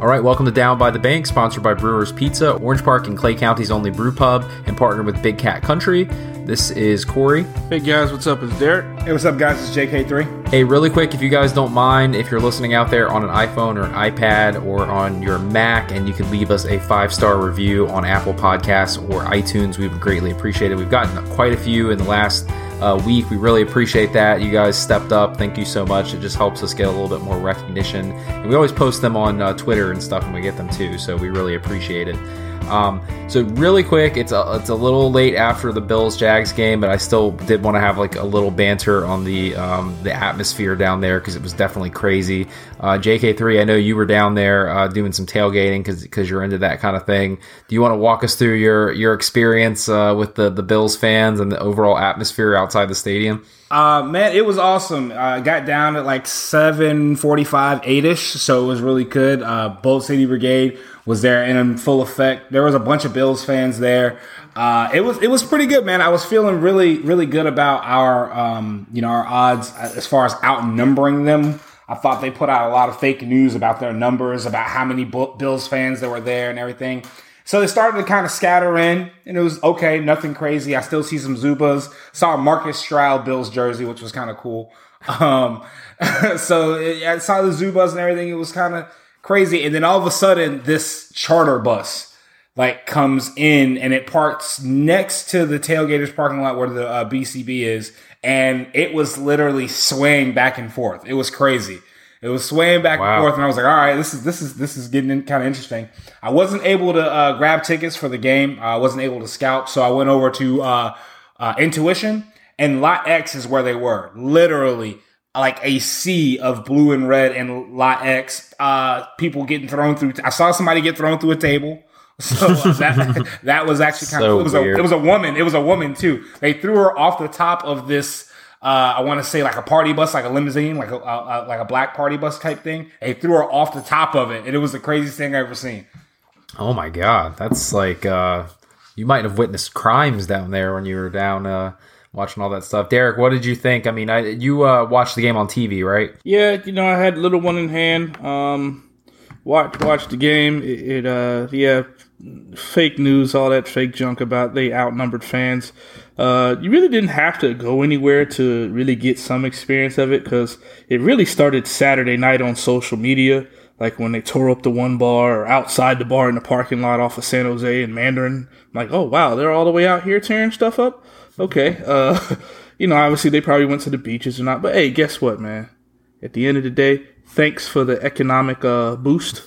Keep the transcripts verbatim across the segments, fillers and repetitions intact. All right, welcome to Down by the Bank, sponsored by Brewer's Pizza, Orange Park and Clay County's only brew pub, and partnered with Big Cat Country. This is Corey. Hey guys, what's up? It's Derek. Hey, what's up guys? It's J K three. Hey, really quick, if you guys don't mind, if you're listening out there on an iPhone or an iPad or on your Mac, and you could leave us a five-star review on Apple Podcasts or iTunes, we would greatly appreciate it. We've gotten quite a few in the last uh, week. We really appreciate that. You guys stepped up. Thank you so much. It just helps us get a little bit more recognition. And we always post them on uh, Twitter and stuff when we get them too, so we really appreciate it. Um, so really quick, it's a, it's a little late after the Bills-Jags game, but I still did want to have like a little banter on the um, the atmosphere down there because it was definitely crazy. Uh, J K three, I know you were down there uh, doing some tailgating because because you're into that kind of thing. Do you want to walk us through your your experience uh, with the, the Bills fans and the overall atmosphere outside the stadium? Uh, man, it was awesome. I uh, got down at like seven forty-five, eight-ish, so it was really good. Uh, Bull City Brigade was there in full effect. There was a bunch of Bills fans there. Uh, it was it was pretty good, man. I was feeling really, really good about our um, you know, our odds as far as outnumbering them. I thought they put out a lot of fake news about their numbers, about how many Bills fans there were there and everything. So they started to kind of scatter in, and it was okay, nothing crazy. I still see some Zubas. Saw Marcus Stroud Bills jersey, which was kind of cool. Um, so it, I saw the Zubas and everything. It was kind of crazy. And then all of a sudden, this charter bus like comes in, and it parks next to the tailgaters parking lot where the uh, B C B is, and it was literally swaying back and forth. It was crazy. It was swaying back wow. and forth, and I was like, "All right, this is this is this is getting in, kind of interesting." I wasn't able to uh, grab tickets for the game. I wasn't able to scout, so I went over to uh, uh, Intuition, and Lot X is where they were. Literally, like a sea of blue and red, and Lot X uh, people getting thrown through. T- I saw somebody get thrown through a table. So that that was actually kind so of it was a, it was a woman. It was a woman too. They threw her off the top of this. Uh, I want to say like a party bus, like a limousine, like a, a, a like a black party bus type thing. They threw her off the top of it, and it was the craziest thing I ever seen. Oh my god, that's like uh, you might have witnessed crimes down there when you were down uh, watching all that stuff. Derek, what did you think? I mean, I you uh, watched the game on T V, right? Yeah, you know, I had little one in hand. Um, watch watch the game. It, it uh, yeah, fake news, all that fake junk about they outnumbered fans. Uh, you really didn't have to go anywhere to really get some experience of it because it really started Saturday night on social media, like when they tore up the one bar or outside the bar in the parking lot off of San Jose and Mandarin. I'm like, oh, wow, they're all the way out here tearing stuff up? Okay. Uh, you know, obviously they probably went to the beaches or not, but hey, guess what, man? At the end of the day, thanks for the economic uh, boost,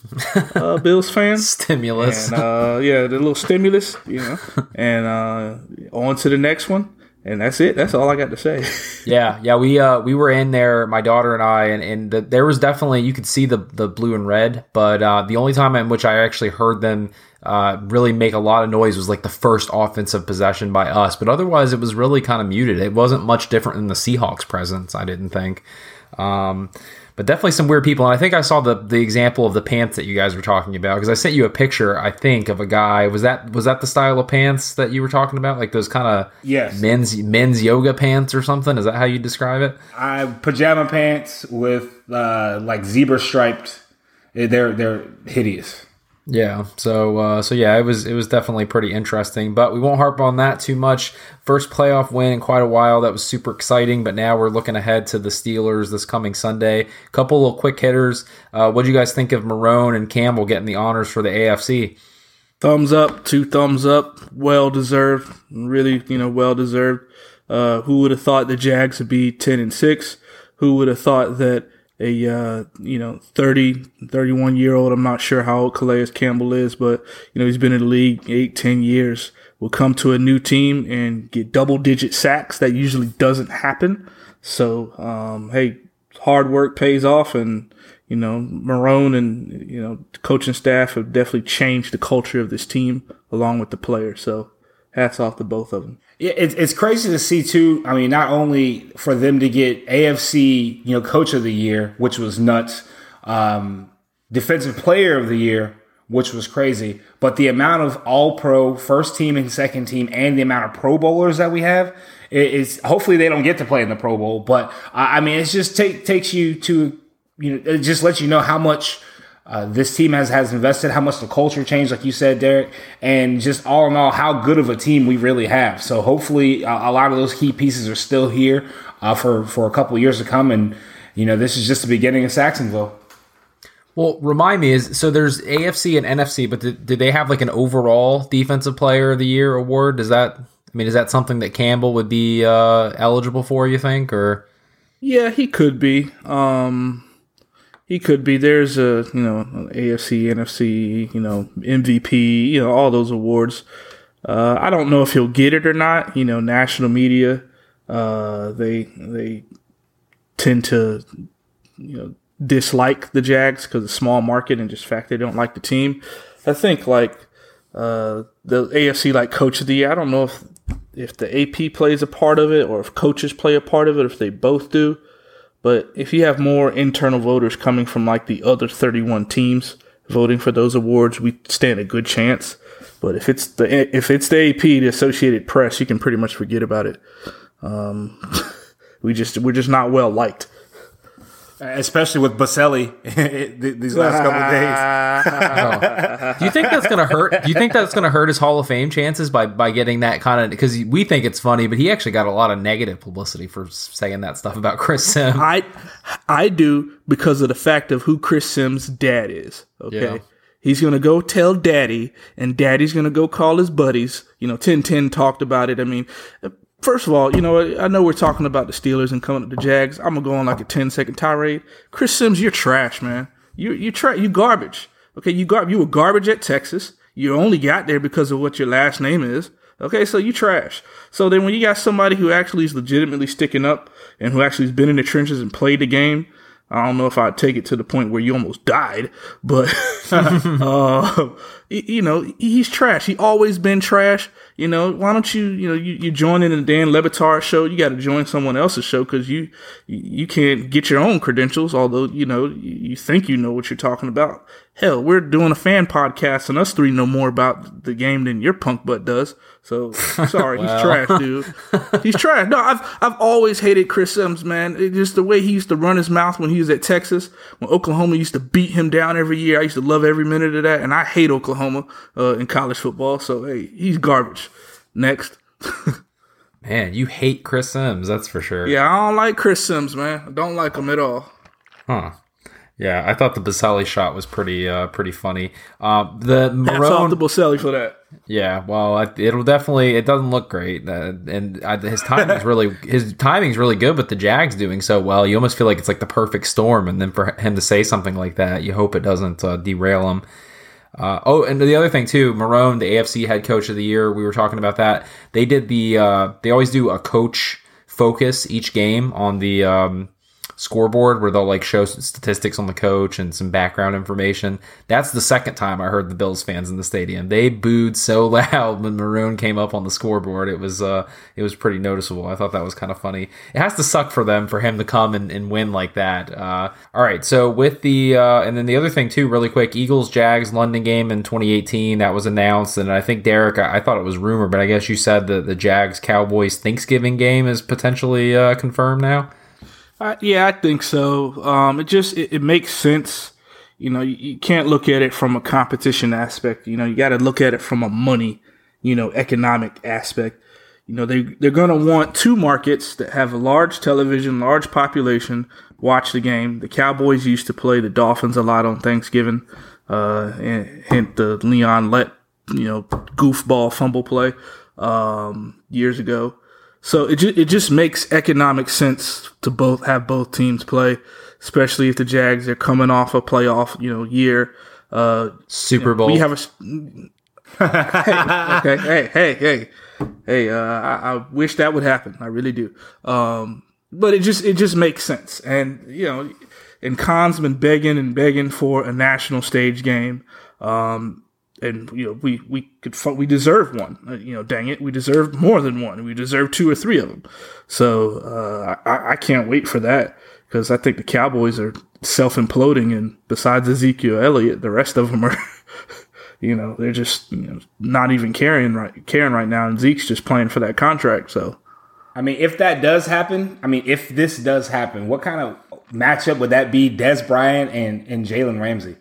uh, Bills fans. Stimulus. And, uh, yeah, the little stimulus, you know. And uh, on to the next one. And that's it. That's all I got to say. yeah, yeah. We uh, we were in there, my daughter and I, and, and the, there was definitely, you could see the, the blue and red, but uh, the only time in which I actually heard them Uh, really make a lot of noise was like the first offensive possession by us, but otherwise it was really kind of muted. It wasn't much different than the Seahawks presence, I didn't think. Um, but definitely some weird people. And I think I saw the the example of the pants that you guys were talking about because I sent you a picture, I think, of a guy. Was that was that the style of pants that you were talking about? Like those kind of yes. men's men's yoga pants or something? Is that how you describe it? I pajama pants with uh, like zebra striped. They're they're hideous. Yeah, so uh, so yeah, it was it was definitely pretty interesting, but we won't harp on that too much. First playoff win in quite a while. That was super exciting, but now we're looking ahead to the Steelers this coming Sunday. Couple little quick hitters. Uh, what do you guys think of Marrone and Campbell getting the honors for the A F C? Thumbs up, two thumbs up. Well deserved, really, you know, well deserved. Uh, who would have thought the Jags would be ten and six? Who would have thought that? A, uh, you know, thirty, thirty-one-year-old, I'm not sure how old Calais Campbell is, but, you know, he's been in the league eight, ten years, will come to a new team and get double-digit sacks. That usually doesn't happen. So, um, hey, hard work pays off, and, you know, Marrone and, you know, the coaching staff have definitely changed the culture of this team along with the players. So, hats off to both of them. Yeah, it's it's crazy to see too. I mean, not only for them to get A F C, you know, Coach of the Year, which was nuts, um, Defensive Player of the Year, which was crazy, but the amount of All-Pro, first team and second team, and the amount of Pro Bowlers that we have is hopefully they don't get to play in the Pro Bowl. But I mean, it's just take takes you to you know, it just lets you know how much. Uh, this team has, has invested, how much the culture changed, like you said, Derek, and just all in all, how good of a team we really have. So hopefully uh, a lot of those key pieces are still here uh, for, for a couple of years to come. And, you know, this is just the beginning of Saxonville. Well, remind me, is so there's A F C and N F C, but th- did they have like an overall Defensive Player of the Year award? Does that, I mean, is that something that Campbell would be uh, eligible for, you think? Or yeah, he could be. Um, he could be. There's a, you know, A F C, N F C, you know, M V P, you know, all those awards. Uh, I don't know if he'll get it or not. You know, national media, uh, they they tend to, you know, dislike the Jags because it's a small market, and just fact they don't like the team. I think like uh, the A F C, like Coach of the Year. I don't know if if the A P plays a part of it, or if coaches play a part of it, or if they both do. But if you have more internal voters coming from like the other thirty-one teams voting for those awards, we stand a good chance. But if it's the if it's the A P, the Associated Press, you can pretty much forget about it. Um, we just we're just not well liked. Especially with Baselli these last couple of days. Oh. Do you think that's going to hurt? Do you think that's going to hurt his Hall of Fame chances by, by getting that kind of, because we think it's funny, but he actually got a lot of negative publicity for saying that stuff about Chris Sims. I I do, because of the fact of who Chris Sims' dad is. Okay, yeah. He's going to go tell daddy, and daddy's going to go call his buddies. You know, ten ten talked about it. I mean, first of all, you know, I know we're talking about the Steelers and coming up to Jags. I'm going to go on like a ten-second tirade. Chris Sims, you're trash, man. You, you tra- you garbage. Okay, you gar- you were garbage at Texas. You only got there because of what your last name is. Okay, so you trash. So then when you got somebody who actually is legitimately sticking up and who actually has been in the trenches and played the game, I don't know if I'd take it to the point where you almost died, but, uh, you know, he's trash. He always been trash. You know, why don't you, you know, you, you join in the Dan Levitar show. You got to join someone else's show, because you, you can't get your own credentials, although, you know, you think you know what you're talking about. Hell, we're doing a fan podcast, and us three know more about the game than your punk butt does. So, sorry, wow. He's trash, dude. He's trash. No, I've I've always hated Chris Sims, man. It, just the way he used to run his mouth when he was at Texas, when Oklahoma used to beat him down every year. I used to love every minute of that, and I hate Oklahoma uh, in college football. So, hey, he's garbage. Next. Man, you hate Chris Sims, that's for sure. Yeah, I don't like Chris Sims, man. I don't like him at all. Huh. Yeah, I thought the Baselli shot was pretty, uh, pretty funny. Uh, the Marrone, hats off to Baselli for that. Yeah, well, it'll definitely. It doesn't look great, uh, and I, his timing's really his timing's really good. But the Jags doing so well, you almost feel like it's like the perfect storm. And then for him to say something like that, you hope it doesn't uh, derail him. Uh, oh, and the other thing too, Marrone, the A F C Head Coach of the Year. We were talking about that. They did the. Uh, they always do a coach focus each game on the. Um, scoreboard, where they'll like show some statistics on the coach and some background information. That's the second time I heard the Bills fans in the stadium. They booed so loud when Marrone came up on the scoreboard. It was uh, it was pretty noticeable. I thought that was kind of funny. It has to suck for them for him to come and, and win like that. Uh, all right, so with the uh, and then the other thing too, really quick, Eagles Jags London game in twenty eighteen that was announced, and I think Derek, I, I thought it was rumor, but I guess you said that the Jags Cowboys Thanksgiving game is potentially uh, confirmed now. Uh, yeah, I think so. Um, it just it, it makes sense. You know, you, you can't look at it from a competition aspect. You know, you got to look at it from a money, you know, economic aspect. You know, they they're going to want two markets that have a large television, large population watch the game. The Cowboys used to play the Dolphins a lot on Thanksgiving, uh, and hint the Leon Lett, you know, goofball fumble play um, years ago. So it ju- it just makes economic sense to both have both teams play, especially if the Jags are coming off a playoff, you know, year. Uh, Super Bowl. You know, we have a hey, okay, hey, hey, hey, hey. Uh, I-, I wish that would happen. I really do. Um, but it just it just makes sense, and you know, and Khan's been begging and begging for a national stage game. Um, And you know we we could we deserve one. You know, dang it, we deserve more than one. We deserve two or three of them. So uh, I, I can't wait for that, because I think the Cowboys are self imploding, and besides Ezekiel Elliott, the rest of them are, you know, they're just, you know, not even caring right caring right now, and Zeke's just playing for that contract. So, I mean, if that does happen, I mean, if this does happen, what kind of matchup would that be? Dez Bryant and and Jalen Ramsey.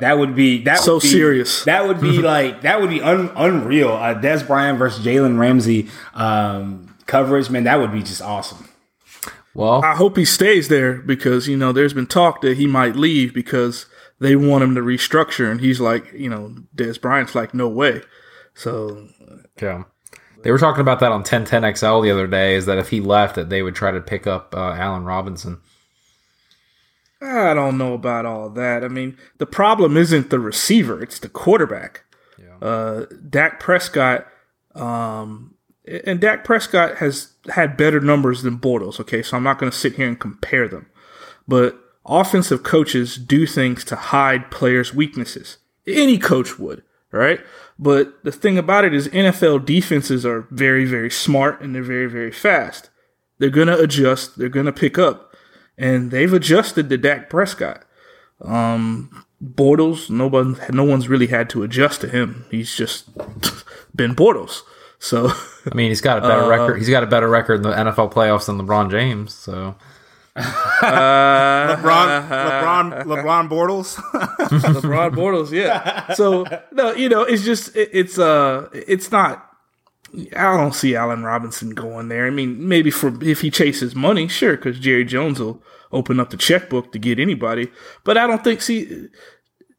That would be that so would be, serious. That would be like that would be un, unreal. Uh, Dez Bryant versus Jalen Ramsey um, coverage, man. That would be just awesome. Well, I hope he stays there because you know there's been talk that he might leave because they want him to restructure, and he's like, you know, Dez Bryant's like, no way. So yeah, they were talking about that on ten ten X L the other day. Is that if he left, that they would try to pick up uh, Allen Robinson. I don't know about all that. I mean, the problem isn't the receiver; it's the quarterback. Yeah. Uh, Dak Prescott, um, and Dak Prescott has had better numbers than Bortles. Okay, so I'm not going to sit here and compare them, but offensive coaches do things to hide players' weaknesses. Any coach would, right? But the thing about it is, N F L defenses are very, very smart and they're very, very fast. They're going to adjust. They're going to pick up. And they've adjusted to Dak Prescott. Um, Bortles, nobody, no one's really had to adjust to him. He's just been Bortles. So I mean, he's got a better uh, record. He's got a better record in the N F L playoffs than LeBron James. So uh, LeBron, LeBron, LeBron Bortles, LeBron Bortles. Yeah. So no, you know, it's just it, it's uh, it's not. I don't see Allen Robinson going there. I mean, maybe for if he chases money, sure, because Jerry Jones will open up the checkbook to get anybody. But I don't think, see,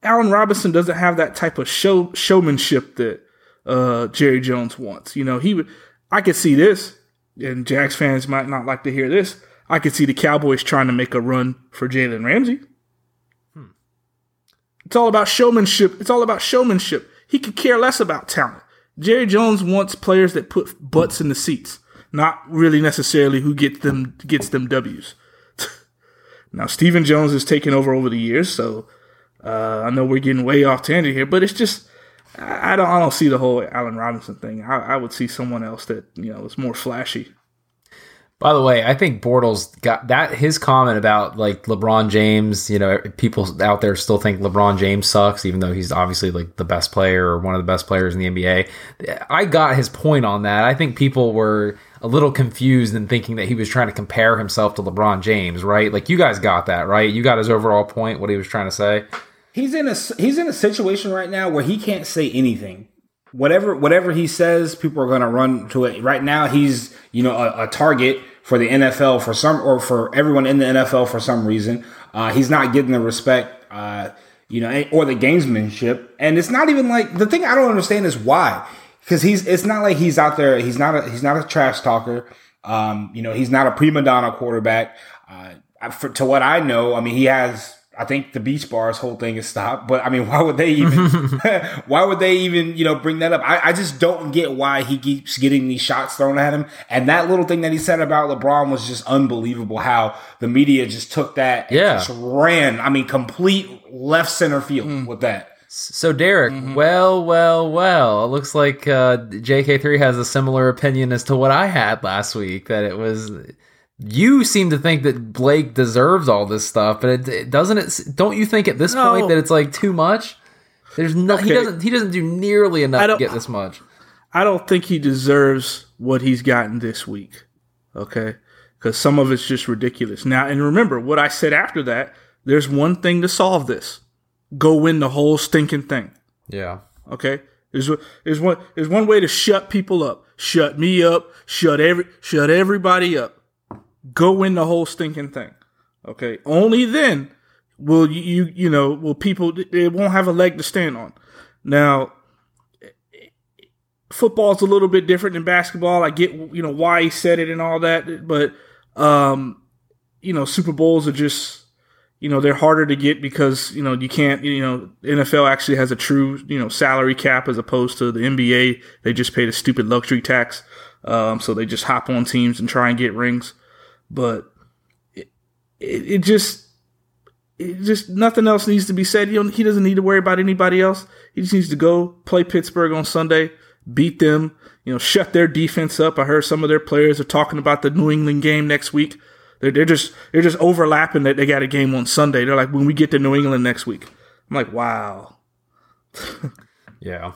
Allen Robinson doesn't have that type of show showmanship that uh, Jerry Jones wants. You know, he would. I could see this, and Jags fans might not like to hear this. I could see the Cowboys trying to make a run for Jalen Ramsey. Hmm. It's all about showmanship. It's all about showmanship. He could care less about talent. Jerry Jones wants players that put butts in the seats, not really necessarily who gets them gets them W's. Now, Stephen Jones has taken over over the years, so uh, I know we're getting way off tangent here, but it's just I don't I don't see the whole Allen Robinson thing. I, I would see someone else that you know is more flashy. By the way, I think Bortles got that his comment about like LeBron James, you know, people out there still think LeBron James sucks, even though he's obviously like the best player or one of the best players in the N B A. I got his point on that. I think people were a little confused in thinking that he was trying to compare himself to LeBron James, right? Like you guys got that, right? You got his overall point, what he was trying to say. He's in a he's in a situation right now where he can't say anything. Whatever whatever he says, people are going to run to it. Right now, he's, you know, a, a target for the N F L for some or for everyone in the N F L for some reason. Uh, he's not getting the respect, uh, you know, or the gamesmanship. And it's not even like the thing I don't understand is why, because he's it's not like he's out there. He's not a he's not a trash talker. Um, you know, he's not a prima donna quarterback. Uh, for, to what I know, I mean, he has. I think the beach bar's whole thing is stopped, but I mean, why would they even, why would they even, you know, bring that up? I, I just don't get why he keeps getting these shots thrown at him. And that little thing that he said about LeBron was just unbelievable. How the media just took that and yeah. just ran. I mean, complete left center field mm. with that. So Derek, mm-hmm. well, well, well, it looks like uh, J K three has a similar opinion as to what I had last week, that it was... You seem to think that Blake deserves all this stuff, but it, it doesn't. It don't you think at this no. point that it's like too much? There's no okay. he doesn't he doesn't do nearly enough to get this much. I don't think he deserves what he's gotten this week. Okay, because some of it's just ridiculous. Now, and remember what I said after that. There's one thing to solve this: go win the whole stinking thing. Yeah. Okay. There's there's one there's one way to shut people up, shut me up, shut every shut everybody up. Go win the whole stinking thing, okay? Only then will you, you know, will people, they won't have a leg to stand on. Now, football's a little bit different than basketball. I get, you know, why he said it and all that, but, um, you know, Super Bowls are just, you know, they're harder to get because, you know, you can't, you know, N F L actually has a true, you know, salary cap as opposed to the N B A. They just paid a stupid luxury tax, um, so they just hop on teams and try and get rings. But it, it, it just, it just nothing else needs to be said. He, he doesn't need to worry about anybody else. He just needs to go play Pittsburgh on Sunday, beat them, you know, shut their defense up. I heard some of their players are talking about the New England game next week. They're they're just they're just overlapping that they got a game on Sunday. They're like, when we get to New England next week. I'm like, wow. Yeah.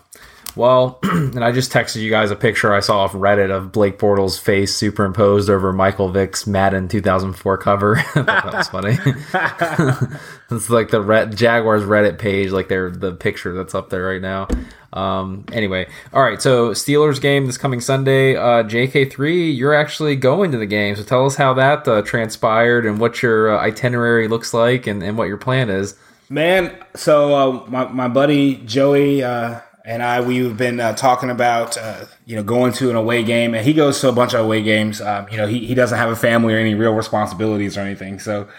Well, and I just texted you guys a picture I saw off Reddit of Blake Bortles' face superimposed over Michael Vick's Madden two thousand four cover. I thought that was funny. It's like the Red, Jaguars Reddit page, like they're the picture that's up there right now. Um, anyway, all right, so Steelers game this coming Sunday. Uh, J K three, you're actually going to the game, so tell us how that uh, transpired and what your uh, itinerary looks like and, and what your plan is. Man, so uh, my, my buddy Joey uh, and I, we've been uh, talking about, uh, you know, going to an away game. And he goes to a bunch of away games. Um, you know, he, he doesn't have a family or any real responsibilities or anything. So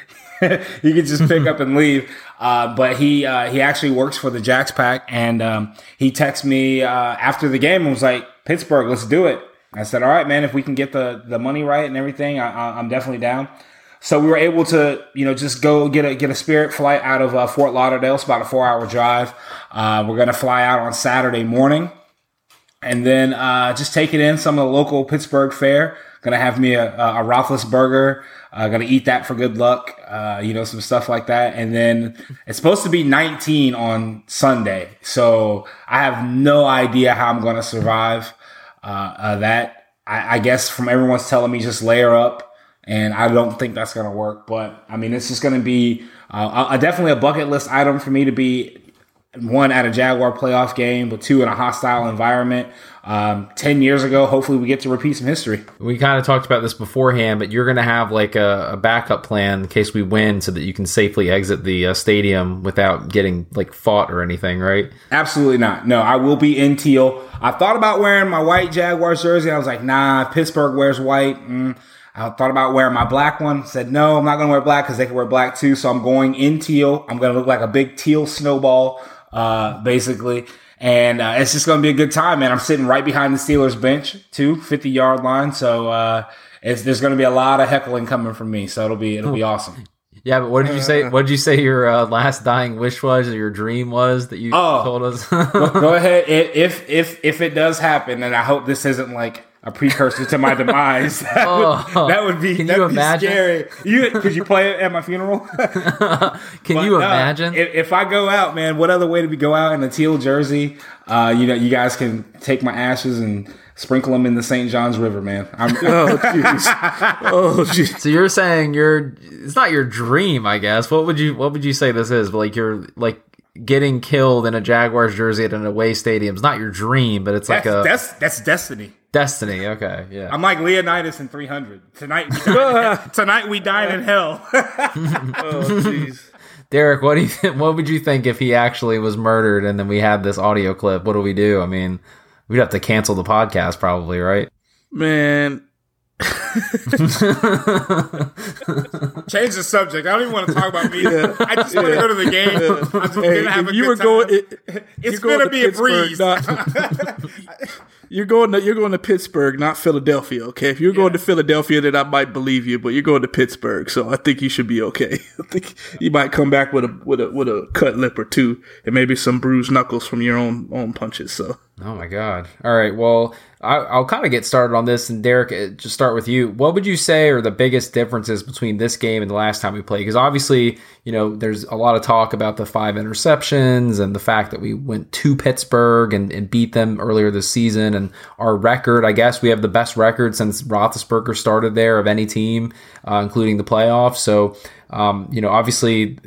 he could just pick up and leave. Uh, but he uh, he actually works for the Jax Pack. And um, he texted me uh, after the game and was like, Pittsburgh, let's do it. I said, all right, man, if we can get the, the money right and everything, I, I, I'm definitely down. So we were able to, you know, just go get a get a Spirit flight out of uh, Fort Lauderdale. It's about a four-hour drive. Uh, we're going to fly out on Saturday morning and then uh, just take it in some of the local Pittsburgh fare. Going to have me a, a Roethlisberger. Uh, going to eat that for good luck, uh, you know, some stuff like that. And then it's supposed to be nineteen on Sunday. So I have no idea how I'm going to survive uh, uh, that. I, I guess from everyone's telling me just layer up. And I don't think that's going to work. But, I mean, it's just going to be uh, a, definitely a bucket list item for me to be, one, at a Jaguar playoff game, but two, in a hostile environment. Um, ten years ago, hopefully we get to repeat some history. We kind of talked about this beforehand, but you're going to have like a, a backup plan in case we win so that you can safely exit the uh, stadium without getting like fought or anything, right? Absolutely not. No, I will be in teal. I thought about wearing my white Jaguars jersey. I was like, nah, Pittsburgh wears white. Mm. I thought about wearing my black one. Said, no, I'm not going to wear black because they can wear black too. So I'm going in teal. I'm going to look like a big teal snowball, uh, basically. And uh, it's just going to be a good time, man. I'm sitting right behind the Steelers bench too, fifty-yard line. So uh, it's, there's going to be a lot of heckling coming from me. So it'll be it'll be awesome. Yeah, but what did you say? What did you say your uh, last dying wish was, or your dream was that you oh, told us? Go ahead. If if if it does happen, and I hope this isn't like a precursor to my demise. That, oh, would, that would be, that would be scary. You, could you play it at my funeral? Can but you imagine? No, if, if I go out, man, what other way to be go out in a teal jersey? Uh, you know, you guys can take my ashes and sprinkle them in the Saint John's River, man. I'm, oh, jeez. Oh, jeez. So you're saying you're, it's not your dream, I guess. What would you, what would you say this is? Like you're like, getting killed in a Jaguars jersey at an away stadium is not your dream, but it's that's, like a that's that's destiny. Destiny, okay, yeah. I'm like Leonidas in three hundred. Tonight, we died tonight we died in hell. Oh, jeez. Derek, what do you th- what would you think if he actually was murdered and then we had this audio clip? What do we do? I mean, we'd have to cancel the podcast, probably, right? Man. Change the subject. I don't even want to talk about me. Yeah. I just want to yeah. go to the game. Yeah. I'm just hey, gonna have a you good were going, time. It, it's gonna to be Pittsburgh, a breeze. Not, you're going to you're going to Pittsburgh, not Philadelphia. Okay, if you're yeah. going to Philadelphia, then I might believe you. But you're going to Pittsburgh, so I think you should be okay. I think you might come back with a with a with a cut lip or two, and maybe some bruised knuckles from your own own punches. So. Oh my God! All right, well, I, I'll kind of get started on this, and Derek, just start with you. What would you say are the biggest differences between this game and the last time we played? Because obviously, you know, there's a lot of talk about the five interceptions and the fact that we went to Pittsburgh and, and beat them earlier this season, and our record. I guess we have the best record since Roethlisberger started there of any team, uh, including the playoffs. So, um, you know, obviously.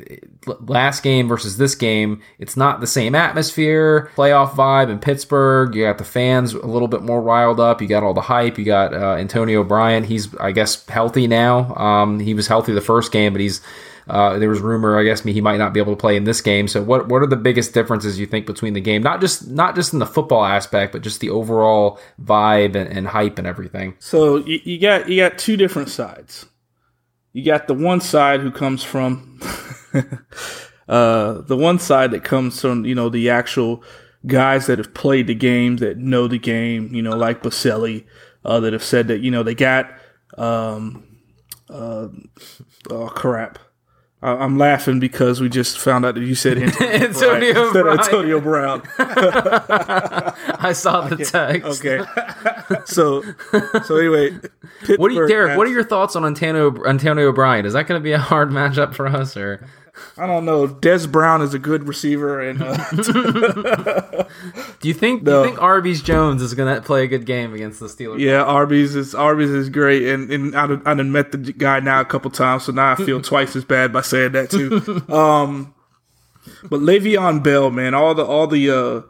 Last game versus this game, it's not the same atmosphere, playoff vibe in Pittsburgh. You got the fans a little bit more riled up. You got all the hype. You got uh, Antonio Bryant. He's, I guess, healthy now. Um, he was healthy the first game, but he's uh, there was rumor, I guess, me he might not be able to play in this game. So, what what are the biggest differences you think between the game? Not just not just in the football aspect, but just the overall vibe and, and hype and everything. So you, you got you got two different sides. You got the one side who comes from. uh, the one side that comes from, you know, the actual guys that have played the game, that know the game, you know, like Baselli, uh, that have said that, you know, they got, um, uh, oh, crap. I- I'm laughing because we just found out that you said Antonio, Antonio Brown. Brown. Antonio Brown. I saw the text. Okay. So, so anyway, Pittsburgh what do you, Derek? Has, what are your thoughts on Antonio Antonio Bryant? Is that going to be a hard matchup for us, or I don't know. Dez Bryant is a good receiver. And uh, do you think no. do you think Arby's Jones is going to play a good game against the Steelers? Yeah, Arby's is Arby's is great, and and I done, I done met the guy now a couple times, so now I feel twice as bad by saying that too. Um, but Le'Veon Bell, man, all the all the. Uh,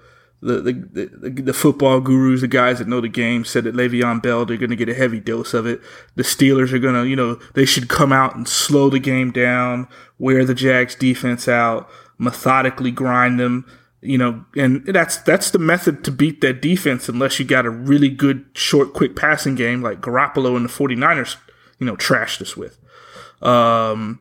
The, the the the football gurus, the guys that know the game, said that Le'Veon Bell, they're going to get a heavy dose of it. The Steelers are going to, you know, they should come out and slow the game down, wear the Jags defense out, methodically grind them, you know, and that's that's the method to beat that defense unless you got a really good, short, quick passing game like Garoppolo and the 49ers, you know, trashed us with. Um,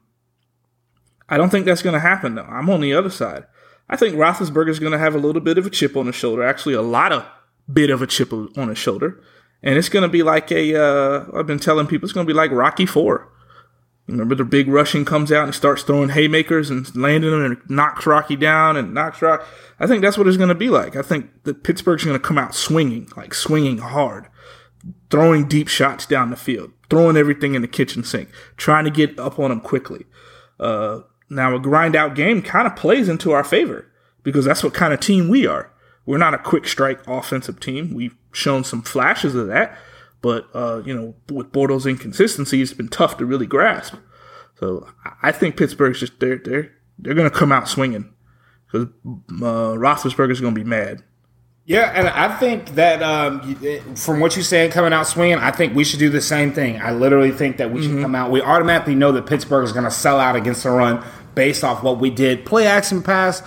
I don't think that's going to happen, though. I'm on the other side. I think Roethlisberger's going to have a little bit of a chip on his shoulder, actually a lot of bit of a chip on his shoulder. And it's going to be like a, uh, I've been telling people, it's going to be like Rocky four. Remember the big Russian comes out and starts throwing haymakers and landing them and knocks Rocky down and knocks Rocky. I think that's what it's going to be like. I think that Pittsburgh's going to come out swinging, like swinging hard, throwing deep shots down the field, throwing everything in the kitchen sink, trying to get up on them quickly. Uh, Now, a grind-out game kind of plays into our favor because that's what kind of team we are. We're not a quick-strike offensive team. We've shown some flashes of that, but, uh, you know, with Bortles' inconsistency, it's been tough to really grasp. So I think Pittsburgh's just – they're, they're, they're going to come out swinging because uh, Roethlisberger's going to be mad. Yeah, and I think that um, from what you said, coming out swinging, I think we should do the same thing. I literally think that we should mm-hmm. come out. We automatically know that Pittsburgh is going to sell out against the run based off what we did. Play action pass,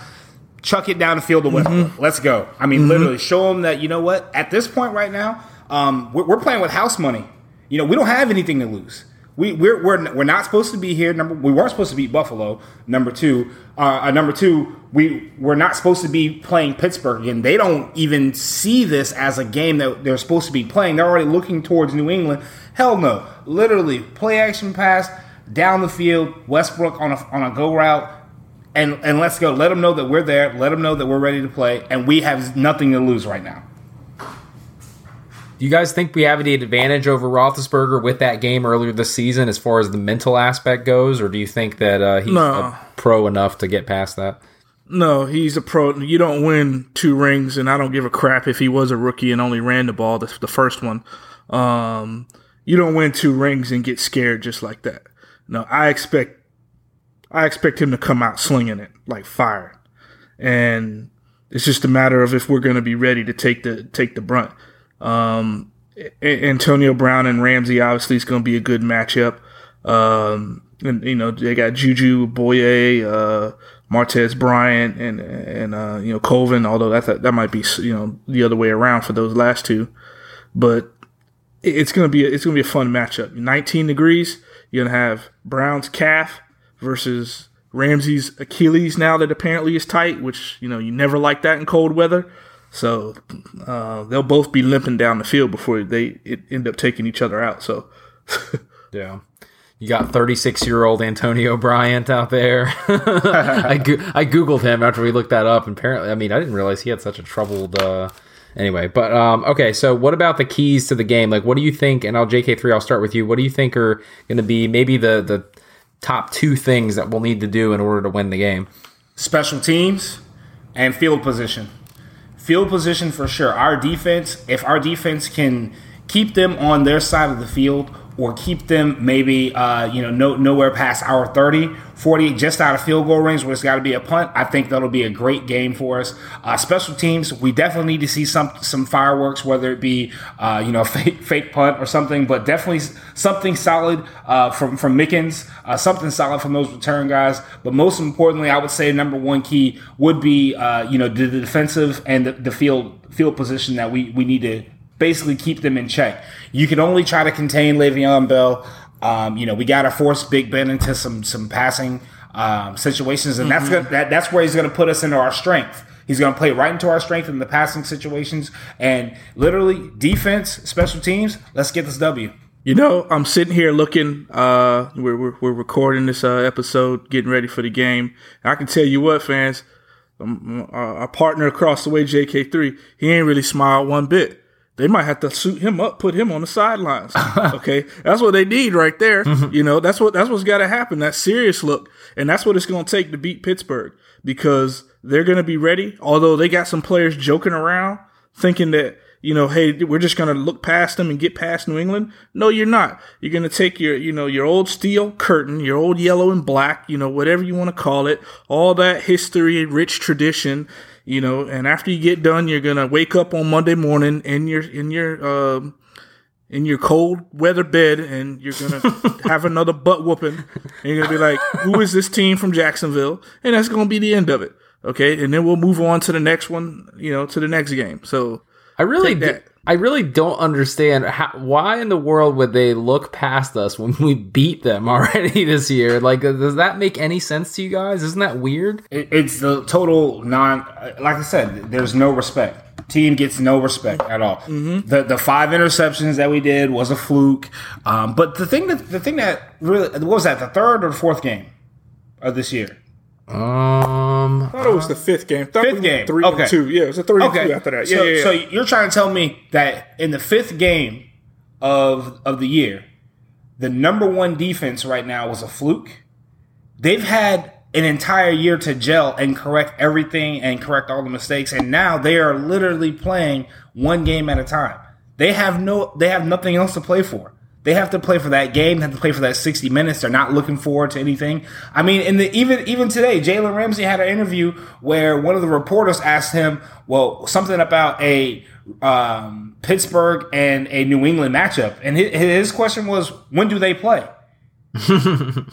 chuck it down the field to Westbrook. Mm-hmm. Let's go. I mean, mm-hmm. literally show them that, you know what, at this point right now, um, we're, we're playing with house money. You know, we don't have anything to lose. We we're we're we're not supposed to be here. Number we weren't supposed to beat Buffalo. Number two, uh, uh, number two, we we're not supposed to be playing Pittsburgh again. They don't even see this as a game that they're supposed to be playing. They're already looking towards New England. Hell no! Literally, play action pass down the field. Westbrook on a on a go route, and and let's go. Let them know that we're there. Let them know that we're ready to play, and we have nothing to lose right now. Do you guys think we have any advantage over Roethlisberger with that game earlier this season as far as the mental aspect goes, or do you think that uh, he's no. a pro enough to get past that? No, he's a pro. You don't win two rings, and I don't give a crap if he was a rookie and only ran the ball, the, the first one. Um, you don't win two rings and get scared just like that. No, I expect I expect him to come out slinging it like fire. And it's just a matter of if we're going to be ready to take the take the brunt. Um, Antonio Brown and Ramsey obviously is going to be a good matchup. Um, and you know they got Juju, Boye, uh, Martez Bryant, and and uh, you know Colvin. Although that th- that might be you know the other way around for those last two, but it's going to be a, it's going to be a fun matchup. nineteen degrees. You're going to have Brown's calf versus Ramsey's Achilles. Now that apparently is tight, which you know you never like that in cold weather. So uh, they'll both be limping down the field before they it end up taking each other out. So, yeah, you got thirty-six-year-old Antonio Bryant out there. I go- I googled him after we looked that up, and apparently, I mean, I didn't realize he had such a troubled. Uh, anyway, but um, okay. So, what about the keys to the game? Like, what do you think? And I'll J K three. I'll start with you. What do you think are going to be maybe the the top two things that we'll need to do in order to win the game? Special teams and field position. Field position for sure. Our defense, if our defense can keep them on their side of the field or keep them maybe uh, you know no, nowhere past our thirty, forty, just out of field goal range where it's got to be a punt, I think that'll be a great game for us. Uh, special teams, we definitely need to see some some fireworks, whether it be uh, you know a fake, fake punt or something, but definitely something solid uh, from, from Mickens, uh, something solid from those return guys. But most importantly, I would say number one key would be uh, you know the, the defensive and the, the field field position that we, we need to basically keep them in check. You can only try to contain Le'Veon Bell. Um, you know, we got to force Big Ben into some some passing um, situations, and mm-hmm. that's gonna, that, that's where he's going to put us into our strength. He's going to play right into our strength in the passing situations, and literally defense, special teams. Let's get this W. You know, I'm sitting here looking. Uh, we're, we're we're recording this uh, episode, getting ready for the game. And I can tell you what, fans, um, our partner across the way, J K three, he ain't really smiled one bit. They might have to suit him up, put him on the sidelines. Okay, that's what they need right there. Mm-hmm. You know, that's what that's what's got to happen. That serious look, and that's what it's going to take to beat Pittsburgh, because they're going to be ready. Although they got some players joking around, thinking that, you know, hey, we're just going to look past them and get past New England. No, you're not. You're going to take your, you know, your old steel curtain, your old yellow and black, you know, whatever you want to call it, all that history and rich tradition. You know, and after you get done, you're gonna wake up on Monday morning in your in your um, in your cold weather bed, and you're gonna have another butt whooping. And you're gonna be like, "Who is this team from Jacksonville?" And that's gonna be the end of it. Okay, and then we'll move on to the next one. You know, to the next game. So I really, d- I really don't understand how, why in the world would they look past us when we beat them already this year? Like, does that make any sense to you guys? Isn't that weird? It's the total non. Like I said, there's no respect. Team gets no respect at all. Mm-hmm. The the five interceptions that we did was a fluke. Um, but the thing that the thing that really what was that the third or the fourth game of this year? Um, I thought it was the fifth game. Thought fifth we game, three okay. and two. Yeah, it was a three okay. and two after that. Yeah, so, yeah, yeah. So you're trying to tell me that in the fifth game of of the year, the number one defense right now was a fluke? They've had an entire year to gel and correct everything and correct all the mistakes, and now they are literally playing one game at a time. They have no, they have nothing else to play for. They have to play for that game. They have to play for that sixty minutes. They're not looking forward to anything. I mean, in the, even even today, Jalen Ramsey had an interview where one of the reporters asked him, well, something about a um, Pittsburgh and a New England matchup. And his, his question was, when do they play?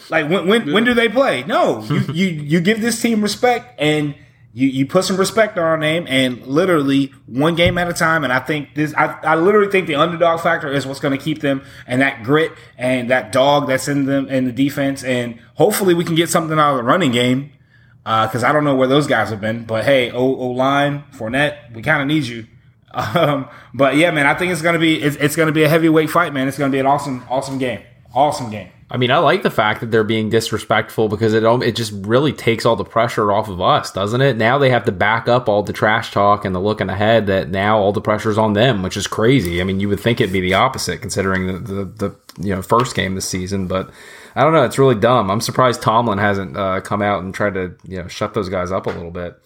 Like, when when, when do they play? No, you, you, you give this team respect and you, you put some respect on our name, and literally one game at a time. And I think this, I, I literally think the underdog factor is what's going to keep them, and that grit and that dog that's in them and the defense. And hopefully we can get something out of the running game, because uh, I don't know where those guys have been. But hey, O line, Fournette, we kind of need you. Um, but yeah, man, I think it's going to be it's, it's going to be a heavyweight fight, man. It's going to be an awesome, awesome game, awesome game. I mean, I like the fact that they're being disrespectful, because it it just really takes all the pressure off of us, doesn't it? Now they have to back up all the trash talk and the looking ahead that now all the pressure's on them, which is crazy. I mean, you would think it'd be the opposite considering the, the, the you know first game this season, but I don't know. It's really dumb. I'm surprised Tomlin hasn't uh, come out and tried to you know shut those guys up a little bit.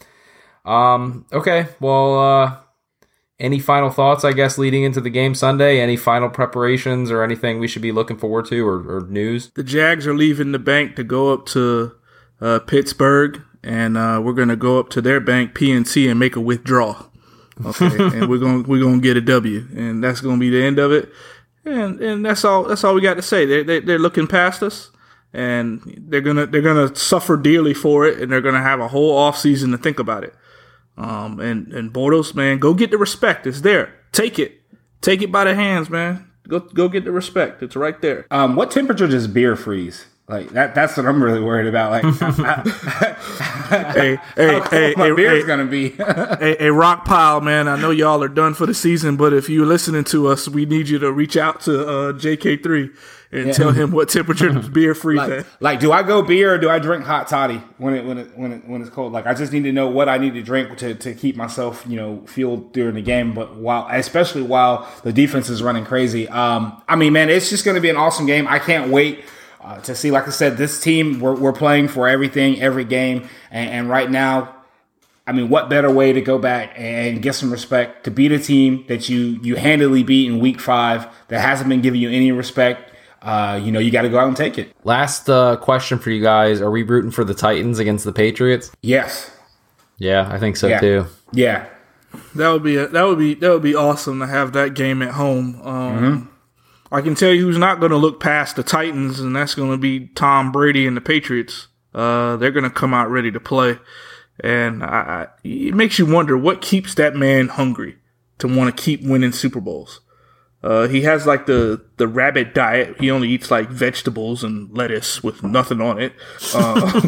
Um, okay, well, uh, any final thoughts, I guess, leading into the game Sunday? Any final preparations or anything we should be looking forward to, or, or news? The Jags are leaving the bank to go up to uh, Pittsburgh, and uh, we're going to go up to their bank, P N C, and make a withdrawal. Okay, and we're going we're going to get a W, and that's going to be the end of it. And and that's all that's all we got to say. They they they're looking past us, and they're gonna they're gonna suffer dearly for it, and they're gonna have a whole offseason to think about it. Um and and Bortles, man, go get the respect. It's there. Take it, take it by the hands, man. Go go get the respect. It's right there. Um, what temperature does beer freeze? Like that. That's what I'm really worried about. Like, hey, hey, hey, my hey, beer's hey, gonna be a, a rock pile, man. I know y'all are done for the season, but if you're listening to us, we need you to reach out to uh, J K three and yeah. tell him what temperature does beer freeze like, at. Like, do I go beer or do I drink hot toddy when it when it when it, when it's cold? Like, I just need to know what I need to drink to, to keep myself, you know, fueled during the game. But while, especially while the defense is running crazy, um, I mean, man, it's just going to be an awesome game. I can't wait uh, to see. Like I said, this team we're we're playing for everything, every game, and, and right now. I mean, what better way to go back and get some respect, to beat a team that you, you handily beat in week five that hasn't been giving you any respect? Uh, you know, you got to go out and take it. Last uh, question for you guys. Are we rooting for the Titans against the Patriots? Yes. Yeah, I think so, yeah. too. Yeah. That would be a, that would be that would be awesome to have that game at home. Um, mm-hmm. I can tell you who's not going to look past the Titans, and that's going to be Tom Brady and the Patriots. Uh, they're going to come out ready to play. And I, it makes you wonder what keeps that man hungry to want to keep winning Super Bowls. Uh, he has like the, the rabbit diet. He only eats like vegetables and lettuce with nothing on it. Uh,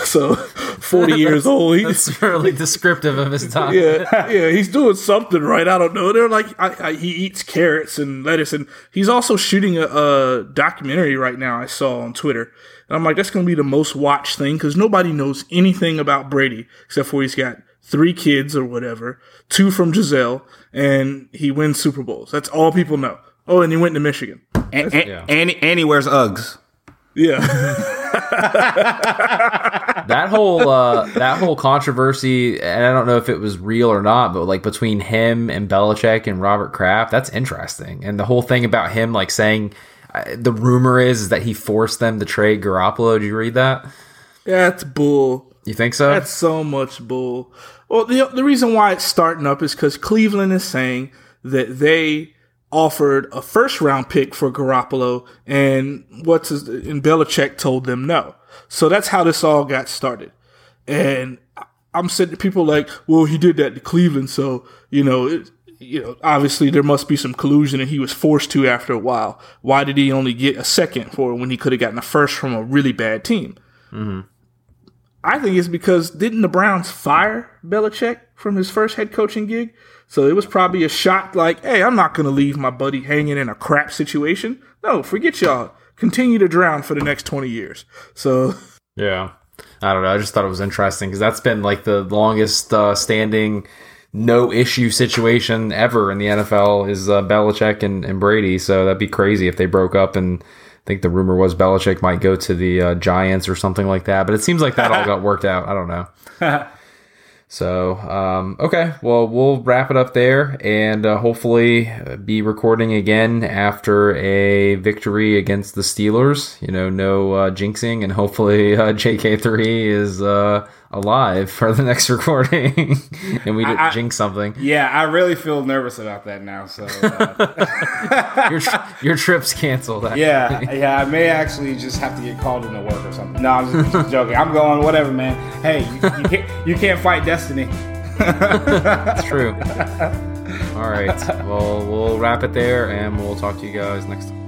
so forty years old. He, that's fairly descriptive of his time. Yeah, yeah, he's doing something right. I don't know. They're like I, I, he eats carrots and lettuce, and he's also shooting a, a documentary right now. I saw on Twitter. And I'm like, that's going to be the most watched thing because nobody knows anything about Brady except for he's got three kids or whatever, two from Giselle, and he wins Super Bowls. That's all people know. Oh, and he went to Michigan. And, and, yeah. and, and he wears Uggs. Yeah. that whole uh, that whole controversy, and I don't know if it was real or not, but like between him and Belichick and Robert Kraft, that's interesting. And the whole thing about him like saying, uh, the rumor is, is that he forced them to trade Garoppolo. Did you read that? Yeah, that's bull. You think so? That's so much bull. Well, the, the reason why it's starting up is because Cleveland is saying that they offered a first-round pick for Garoppolo, and what's his, and Belichick told them no. So that's how this all got started. And I'm sitting, people like, well, he did that to Cleveland, so you know, it, you know, obviously there must be some collusion, and he was forced to after a while. Why did he only get a second for when he could have gotten a first from a really bad team? Mm-hmm. I think it's because didn't the Browns fire Belichick from his first head coaching gig? So it was probably a shot like, hey, I'm not going to leave my buddy hanging in a crap situation. No, forget y'all. Continue to drown for the next twenty years. So, yeah, I don't know. I just thought it was interesting because that's been like the longest uh, standing no issue situation ever in the N F L is uh, Belichick and, and Brady. So that'd be crazy if they broke up, and I think the rumor was Belichick might go to the uh, Giants or something like that. But it seems like that all got worked out. I don't know. So, um, okay. Well, we'll wrap it up there and uh, hopefully be recording again after a victory against the Steelers. You know, no uh, jinxing. And hopefully uh, J K three is uh, alive for the next recording. and we didn't I, jinx something. Yeah, I really feel nervous about that now. So uh. your, your trip's canceled. Actually. Yeah, yeah. I may actually just have to get called into work or something. No, I'm just, just joking. I'm going, whatever, man. Hey, you, you, can't, you can't fight destiny. That's true. All right. Well, we'll wrap it there, and we'll talk to you guys next time.